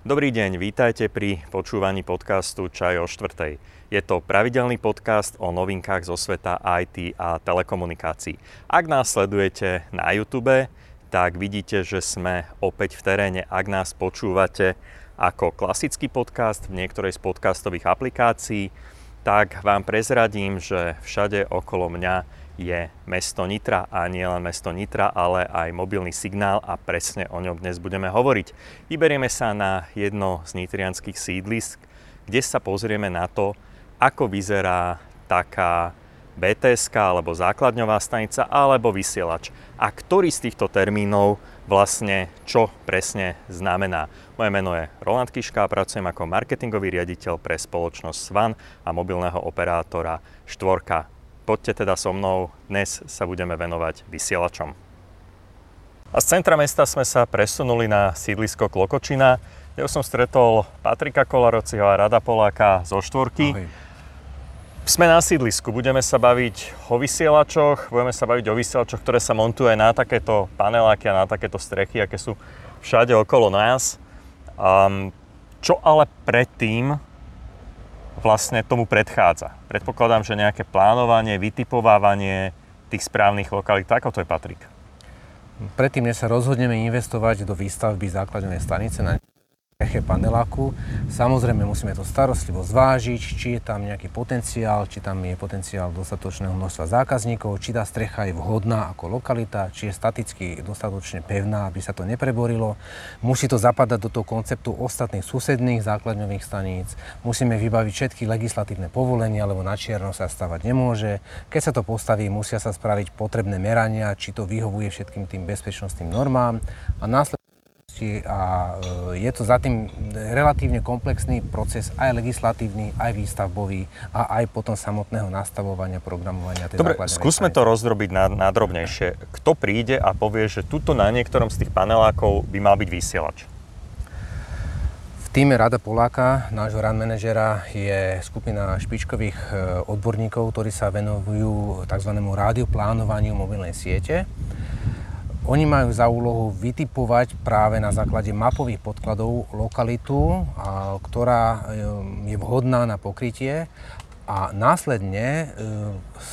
Dobrý deň, vítajte pri počúvaní podcastu Čaj o 4tej. Je to pravidelný podcast o novinkách zo sveta IT a telekomunikácií. Ak nás sledujete na YouTube, tak vidíte, že sme opäť v teréne. Ak nás počúvate ako klasický podcast v niektorej z podcastových aplikácií, tak vám prezradím, že všade okolo mňa je mesto Nitra a nie len mesto Nitra, ale aj mobilný signál a presne o ňom dnes budeme hovoriť. Vyberieme sa na jedno z nitrianskych sídlisk, kde sa pozrieme na to, ako vyzerá taká BTS-ka alebo základňová stanica alebo vysielač a ktorý z týchto termínov vlastne čo presne znamená. Moje meno je Roland Kiška a pracujem ako marketingový riaditeľ pre spoločnosť Svan a mobilného operátora Štvorka. Poďte teda so mnou, dnes sa budeme venovať vysielačom. A z centra mesta sme sa presunuli na sídlisko Klokočina, kde som stretol Patrika Kolarociho a Rada Poláka zo Štvorky. Ahoj. Sme na sídlisku, budeme sa baviť o vysielačoch, ktoré sa montuje na takéto paneláky a na takéto strechy, aké sú všade okolo nás. Čo ale predtým vlastne tomu predchádza? Predpokladám, že nejaké plánovanie, vytipovávanie tých správnych lokalít, ako to je, Patrik? Predtým, než sa rozhodneme investovať do výstavby základnej stanice na streche paneláku, samozrejme musíme to starostlivo zvážiť, či je tam nejaký potenciál, či tam je potenciál dostatočného množstva zákazníkov, či tá strecha je vhodná ako lokalita, či je staticky dostatočne pevná, aby sa to nepreborilo. Musí to zapadať do toho konceptu ostatných susedných základňových staníc. Musíme vybaviť všetky legislatívne povolenia, lebo na čierno sa stavať nemôže. Keď sa to postaví, musia sa spraviť potrebné merania, či to vyhovuje všetkým tým bezpečnostným normám a následne a je to za tým relatívne komplexný proces, aj legislatívny, aj výstavbový a aj potom samotného nastavovania, programovania tej základnej stanice. Dobre, skúsme to rozdrobiť na drobnejšie. Kto príde a povie, že tuto na niektorom z tých panelákov by mal byť vysielač? V týme Rada Poláka, nášho run manažera, je skupina špičkových odborníkov, ktorí sa venujú tzv. Rádioplánovaniu mobilnej siete. Oni majú za úlohu vytipovať práve na základe mapových podkladov lokalitu, ktorá je vhodná na pokrytie a následne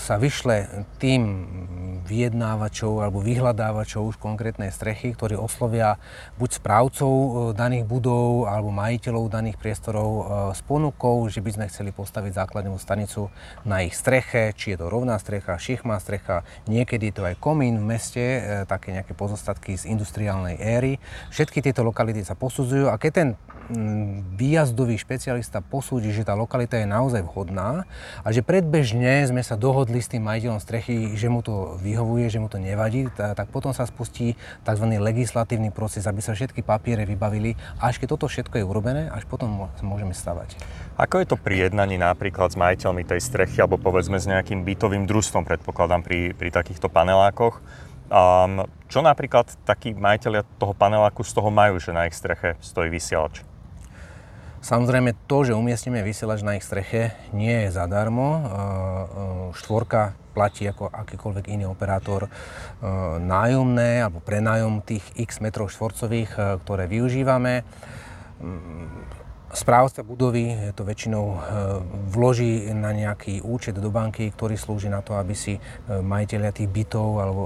sa vyšle tým vyjednávačov alebo vyhľadávačov už konkrétnej strechy, ktorí oslovia buď správcov daných budov alebo majiteľov daných priestorov s ponukou, že by sme chceli postaviť základnú stanicu na ich streche, či je to rovná strecha, šichmá strecha, niekedy je to aj komín v meste, také nejaké pozostatky z industriálnej éry. Všetky tieto lokality sa posudzujú a keď ten výjazdový špecialista posúdi, že tá lokalita je naozaj vhodná a že predbežne sme sa dohodli s tým majiteľom strechy, že mu to vyhovuje, že mu to nevadí, tak potom sa spustí tzv. Legislatívny proces, aby sa všetky papiere vybavili. Až keď toto všetko je urobené, až potom môžeme stavať. Ako je to pri jednaní napríklad s majiteľmi tej strechy alebo povedzme s nejakým bytovým družstvom, predpokladám, pri takýchto panelákoch? Čo napríklad takí majiteľia toho paneláku z toho majú, že na ich streche stojí vysielač? Samozrejme to, že umiestnime vysielač na ich streche, nie je zadarmo. Štvorka platí ako akýkoľvek iný operátor nájomné alebo prenájom tých x metrov štvorcových, ktoré využívame. Správca budovy to väčšinou vloží na nejaký účet do banky, ktorý slúži na to, aby si majiteľia tých bytov alebo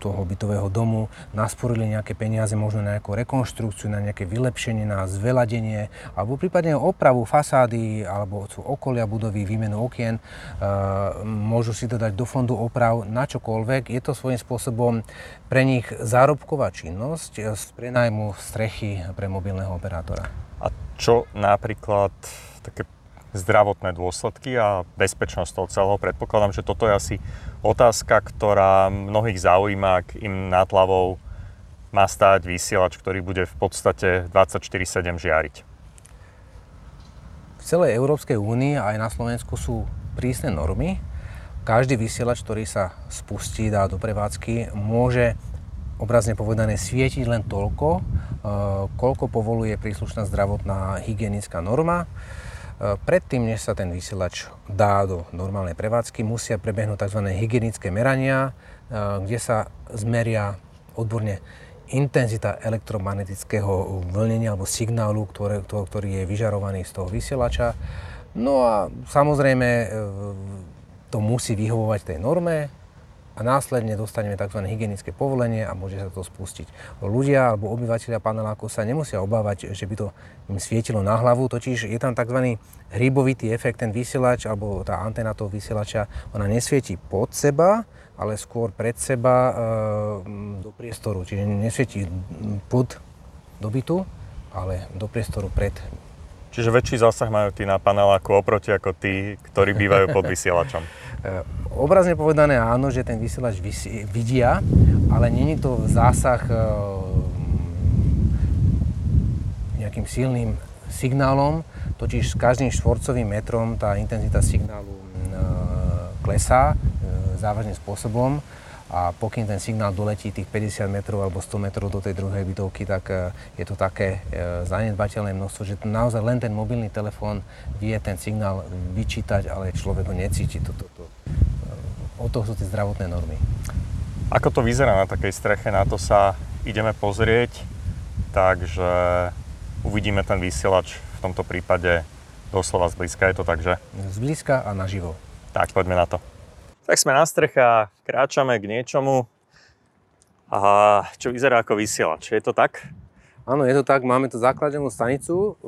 toho bytového domu nasporili nejaké peniaze, možno na nejakú rekonštrukciu, na nejaké vylepšenie, na zveladenie alebo prípadne opravu fasády alebo okolia budovy, výmenu okien. Môžu si to dať do fondu oprav na čokoľvek. Je to svojím spôsobom pre nich zárobková činnosť z prenájmu strechy pre mobilného operátora. A čo napríklad také zdravotné dôsledky a bezpečnosť toho celého? Predpokladám, že toto je asi otázka, ktorá mnohých zaujíma, ak im nad hlavou má stáť vysielač, ktorý bude v podstate 24/7 žiariť. V celej Európskej únii a aj na Slovensku sú prísne normy. Každý vysielač, ktorý sa spustí, dá do prevádzky, môže obrazne povedané svietiť len toľko, koľko povoluje príslušná zdravotná hygienická norma. Predtým, než sa ten vysielač dá do normálnej prevádzky, musia prebehnúť tzv. Hygienické merania, kde sa zmeria odborne intenzita elektromagnetického vlnenia alebo signálu, ktorý je vyžarovaný z toho vysielača. No a samozrejme to musí vyhovovať tej norme a následne dostaneme tzv. Hygienické povolenie a môže sa to spustiť. Ľudia alebo obyvateľia paneláku sa nemusia obávať, že by to im svietilo na hlavu, totiž je tam tzv. Hrybovitý efekt, ten vysielač alebo tá anténa toho vysielača, ona nesvieti pod seba, ale skôr pred seba do priestoru, čiže nesvieti pod dobytu, ale do priestoru pred. Čiže väčší zásah majú tí na paneláku oproti ako tí, ktorí bývajú pod vysielačom. Obrazne povedané áno, že ten vysielač vidia, ale nie je to zásah nejakým silným signálom, totiž s každým štvorcovým metrom tá intenzita signálu klesá závažným spôsobom a pokým ten signál doletí tých 50 metrov alebo 100 metrov do tej druhej bytovky, tak je to také zanedbateľné množstvo, že naozaj len ten mobilný telefón vie ten signál vyčítať, ale človek ho necíti. O to sú tie zdravotné normy. Ako to vyzerá na takej streche? Na to sa ideme pozrieť, takže uvidíme ten vysielač v tomto prípade doslova zblízka. Je to tak, že? Zblízka a naživo. Tak poďme na to. Tak sme na streche a kráčame k niečomu, čo vyzerá ako vysielač. Je to tak? Áno, je to tak. Máme tu základnú stanicu,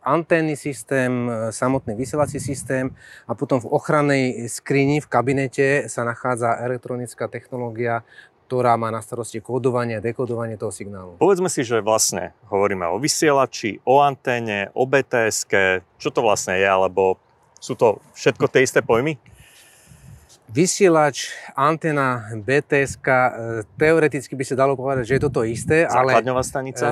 anténny systém, samotný vysielací systém a potom v ochrannej skrini v kabinete sa nachádza elektronická technológia, ktorá má na starosti kódovanie a dekódovanie toho signálu. Povedzme si, že vlastne hovoríme o vysielači, o anténe, o BTS-ke. Čo to vlastne je, alebo sú to všetko tie isté pojmy? Vysielač, antena, BTS-ka, teoreticky by sa dalo povedať, že je toto isté, ale... Základňová stanica?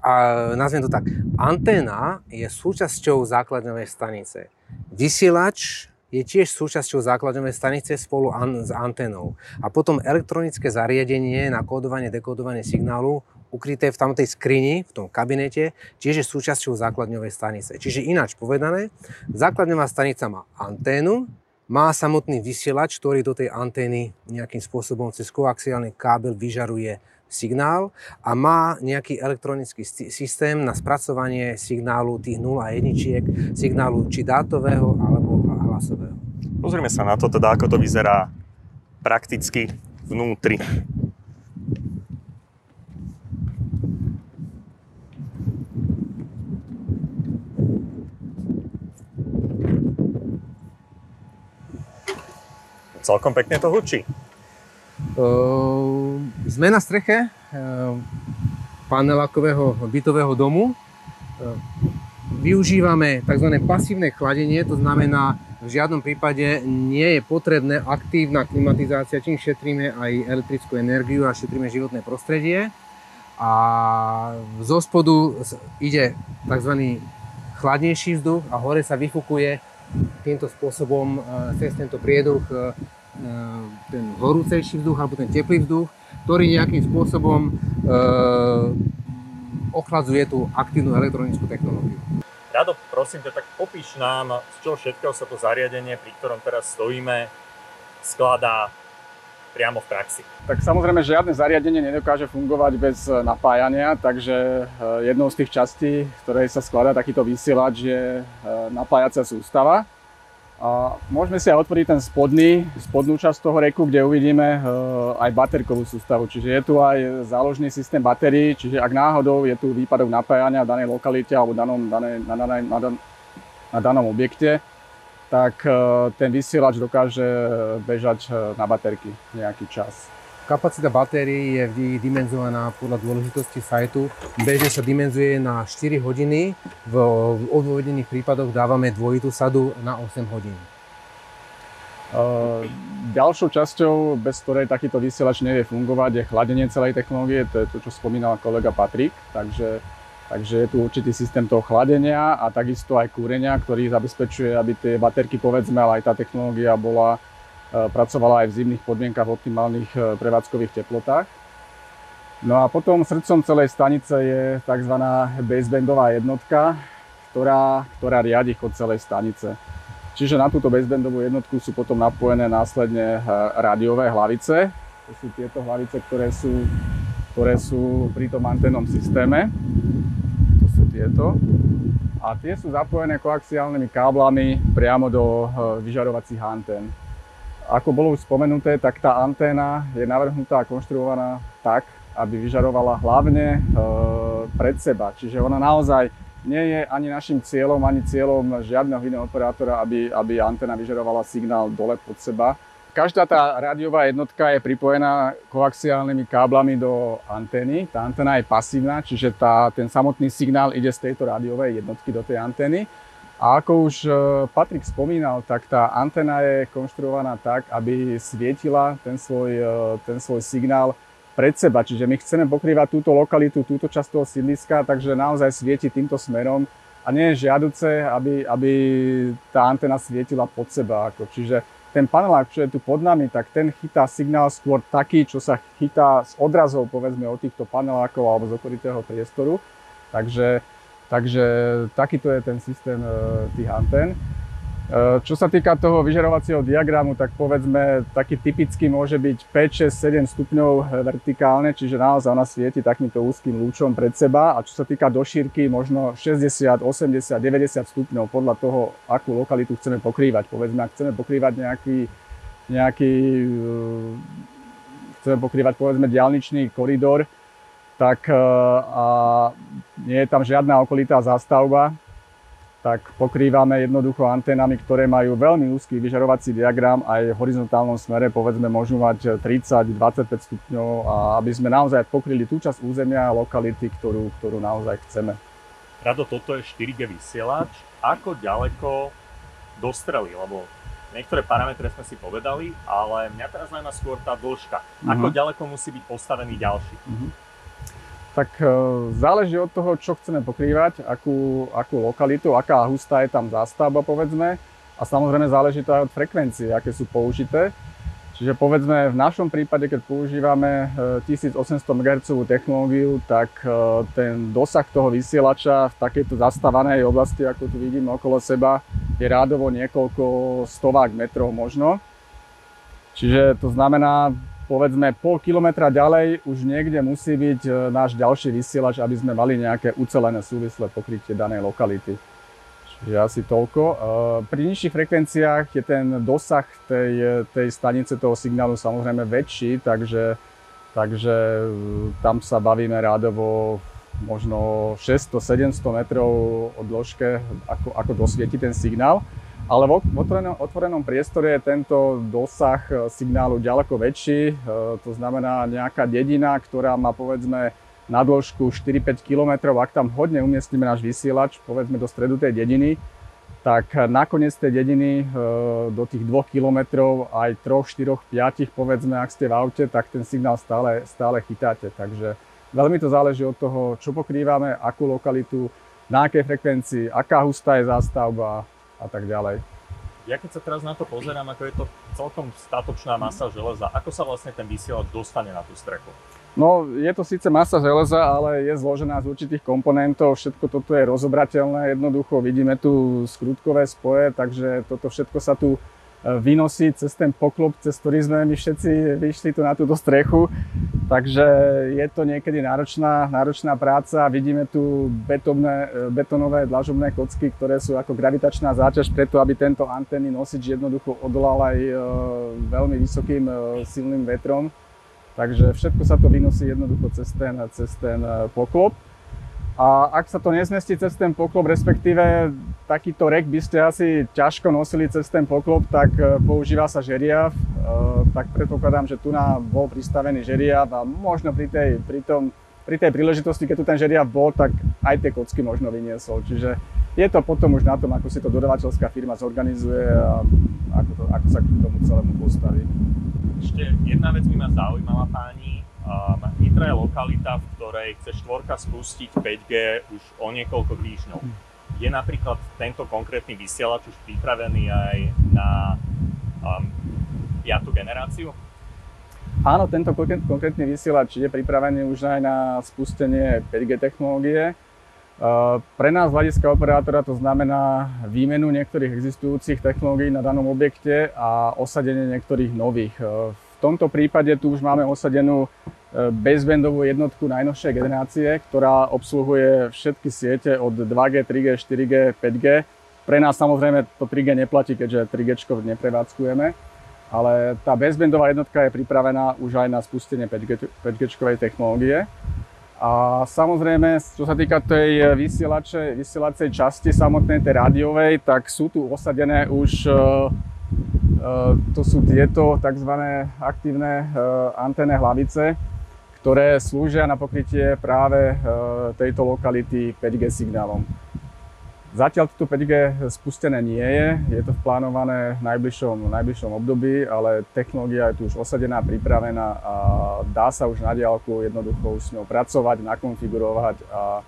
A nazviem to tak. Anténa je súčasťou základňovej stanice. Vysielač je tiež súčasťou základňovej stanice spolu s anténou. A potom elektronické zariadenie na kódovanie, dekódovanie signálu ukryté v tamtej skrini, v tom kabinete, tiež je súčasťou základňovej stanice. Čiže ináč povedané, základňová stanica má anténu, má samotný vysielač, ktorý do tej antény nejakým spôsobom cez koaxiálny kábel vyžaruje signál a má nejaký elektronický systém na spracovanie signálu tých 0 a 1, signálu či dátového alebo hlasového. Pozrime sa na to teda, ako to vyzerá prakticky vnútri. Celkom pekne to hlučí. Sme na streche panelákového bytového domu. Využívame tzv. Pasívne chladenie, to znamená, v žiadnom prípade nie je potrebné aktívna klimatizácia, čím šetríme aj elektrickú energiu a šetríme životné prostredie. A zo spodu ide tzv. Chladnejší vzduch a hore sa vyfúkuje týmto spôsobom cez tento prieduch ten horúcejší vzduch alebo ten teplý vzduch, ktorý nejakým spôsobom ochladzuje tú aktívnu elektronickú technológiu. Rado, prosím ťa, tak popíš nám, z čoho všetkého sa to zariadenie, pri ktorom teraz stojíme, skladá priamo v praxi. Tak samozrejme, žiadne zariadenie nedokáže fungovať bez napájania, takže jednou z tých častí, ktorej sa skladá takýto vysielač, je napájacia sústava. A môžeme si aj otvoriť ten spodnú časť toho reku, kde uvidíme aj baterkovú sústavu. Čiže je tu aj záložný systém batérií, čiže ak náhodou je tu výpadok napájania v danej lokalite alebo na danom objekte, tak ten vysielač dokáže bežať na baterky nejaký čas. Kapacita batérií je vždy dimenzovaná podľa dôležitosti sajtu. Bežne sa dimenzuje na 4 hodiny, v odôvodnených prípadoch dávame dvojitú sadu na 8 hodín. Ďalšou časťou, bez ktorej takýto vysielač nevie fungovať, je chladenie celej technológie, to je to, čo spomínal kolega Patrik. Takže je tu určitý systém toho chladenia a takisto aj kúrenia, ktorý zabezpečuje, aby tie baterky, povedzme, ale aj tá technológia pracovala aj v zimných podmienkach v optimálnych prevádzkových teplotách. No a potom srdcom celej stanice je tzv. Basebandová jednotka, ktorá riadi chod celej stanice. Čiže na túto basebandovú jednotku sú potom napojené následne rádiové hlavice. To sú tieto hlavice, ktoré sú ktoré sú pri tom antennom systéme. To sú tieto. A tie sú zapojené koaxiálnymi káblami priamo do vyžarovacích antén. Ako bolo už spomenuté, tak tá anténa je navrhnutá a konštruovaná tak, aby vyžarovala hlavne pred seba. Čiže ona naozaj nie je ani našim cieľom, ani cieľom žiadneho iného operátora, aby anténa vyžarovala signál dole pod seba. Každá tá rádiová jednotka je pripojená koaxiálnymi káblami do antény. Tá anténa je pasívna, čiže ten samotný signál ide z tejto rádiovej jednotky do tej antény. A ako už Patrik spomínal, tak tá anténa je konštruovaná tak, aby svietila ten svoj signál pred seba. Čiže my chceme pokrývať túto lokalitu, túto časť toho sídliska, takže naozaj svieti týmto smerom. A nie je žiaduce, aby tá anténa svietila pod seba. Čiže ten panelák, čo je tu pod nami, tak ten chytá signál skôr taký, čo sa chytá z odrazov, povedzme, od týchto panelákov alebo z okolitého priestoru. Takže takýto je ten systém tých antén. Čo sa týka toho vyžarovacieho diagramu, tak povedzme, taký typický môže byť 5, 6, 7 stupňov vertikálne, čiže naozaj ona svieti takýmto úzkým lúčom pred seba. A čo sa týka do šírky, možno 60, 80, 90 stupňov podľa toho, akú lokalitu chceme pokrývať. Povedzme, ak chceme pokrývať povedzme, diaľničný koridor, tak a nie je tam žiadna okolitá zástavba, tak pokrývame jednoducho anténami, ktoré majú veľmi úzky vyžarovací diagram aj v horizontálnom smere, povedzme, môžu mať 30-25 stupňov, a aby sme naozaj pokryli tú časť územia a lokality, ktorú naozaj chceme. Rado, toto je 4G vysielač. Ako ďaleko dostreli? Lebo niektoré parametre sme si povedali, ale mňa teraz zaujíma skôr tá dĺžka. Ako ďaleko musí byť postavený ďalší? Tak záleží od toho, čo chceme pokrývať, akú lokalitu, aká hustá je tam zástavba, povedzme. A samozrejme záleží to aj od frekvencie, aké sú použité. Čiže povedzme, v našom prípade, keď používame 1800 MHz technológiu, tak ten dosah toho vysielača v takejto zastávanej oblasti, ako tu vidíme okolo seba, je rádovo niekoľko stovák metrov možno. Čiže to znamená, povedzme, pol kilometra ďalej už niekde musí byť náš ďalší vysielač, aby sme mali nejaké ucelené súvislé pokrytie danej lokality. Čiže asi toľko. Pri nižších frekvenciách je ten dosah tej stanice toho signálu samozrejme väčší, takže tam sa bavíme rádovo možno 600-700 metrov od dĺžke, ako dosvieti ten signál. Ale v otvorenom priestore je tento dosah signálu ďaleko väčší, to znamená nejaká dedina, ktorá má povedzme na dĺžku 4-5 km, ak tam hodne umiestnime náš vysielač, povedzme do stredu tej dediny, tak nakoniec tej dediny do tých 2 km, aj 3, 4, 5, povedzme, ak ste v aute, tak ten signál stále chytáte. Takže veľmi to záleží od toho, čo pokrývame, akú lokalitu, na akej frekvencii, aká hustá je zástavba a tak ďalej. Ja keď sa teraz na to pozerám, ako je to celkom statočná masa železa, ako sa vlastne ten vysielač dostane na tú strechu? No, je to síce masa železa, ale je zložená z určitých komponentov, všetko toto je rozobrateľné, jednoducho vidíme tu skrutkové spoje, takže toto všetko sa tu vynosí cez ten poklop, cez ktorý sme my všetci vyšli tu na túto strechu. Takže je to niekedy náročná práca. Vidíme tu betónové dlažobné kocky, ktoré sú ako gravitačná záťaž preto, aby tento anténny nosič jednoducho odolal aj veľmi vysokým silným vetrom. Takže všetko sa to vynosí jednoducho cez ten poklop. A ak sa to nezmestí cez ten poklop, respektíve takýto rek by ste asi ťažko nosili cez ten poklop, tak používa sa žeriav. Tak predpokladám, že tu nám bol pristavený žeriav a možno pri tej príležitosti, keď tu ten žeriav bol, tak aj tie kocky možno vyniesol. Čiže je to potom už na tom, ako si to dodavateľská firma zorganizuje a ako sa k tomu celému postaví. Ešte jedna vec by ma zaujímala, páni. Nitra je lokalita, v ktorej chce Štvorka spustiť 5G už o niekoľko týždňov. Je napríklad tento konkrétny vysielač už pripravený aj na 5. generáciu? Áno, tento konkrétny vysielač je pripravený už aj na spustenie 5G technológie. Pre nás z hľadiska operátora to znamená výmenu niektorých existujúcich technológií na danom objekte a osadenie niektorých nových. V tomto prípade tu už máme osadenú bezbandovú jednotku najnovšej generácie, ktorá obsluhuje všetky siete od 2G, 3G, 4G, 5G. Pre nás samozrejme to 3G neplatí, keďže 3Gčko neprevádzkujeme, ale tá bezbandová jednotka je pripravená už aj na spustenie 5Gčkovej technológie. A samozrejme, čo sa týka tej vysielacej časti samotnej, tej rádiovej, tak sú tu osadené už to sú tieto tzv. Aktívne anténne hlavice, ktoré slúžia na pokrytie práve tejto lokality 5G signálom. Zatiaľ tu 5G spustené nie je, je to plánované v najbližšom období, ale technológia je tu už osadená, pripravená a dá sa už na diaľku jednoducho s ňou pracovať, nakonfigurovať a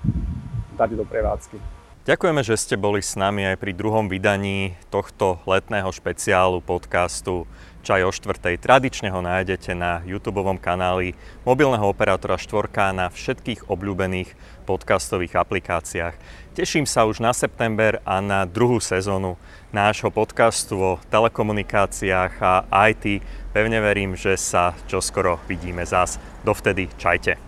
dať do prevádzky. Ďakujeme, že ste boli s nami aj pri druhom vydaní tohto letného špeciálu podcastu Čaj o 4tej. Tradične ho nájdete na YouTubeovom kanáli mobilného operátora Štvorka na všetkých obľúbených podcastových aplikáciách. Teším sa už na september a na druhú sezónu nášho podcastu o telekomunikáciách a IT. Pevne verím, že sa čoskoro vidíme zás. Dovtedy čajte.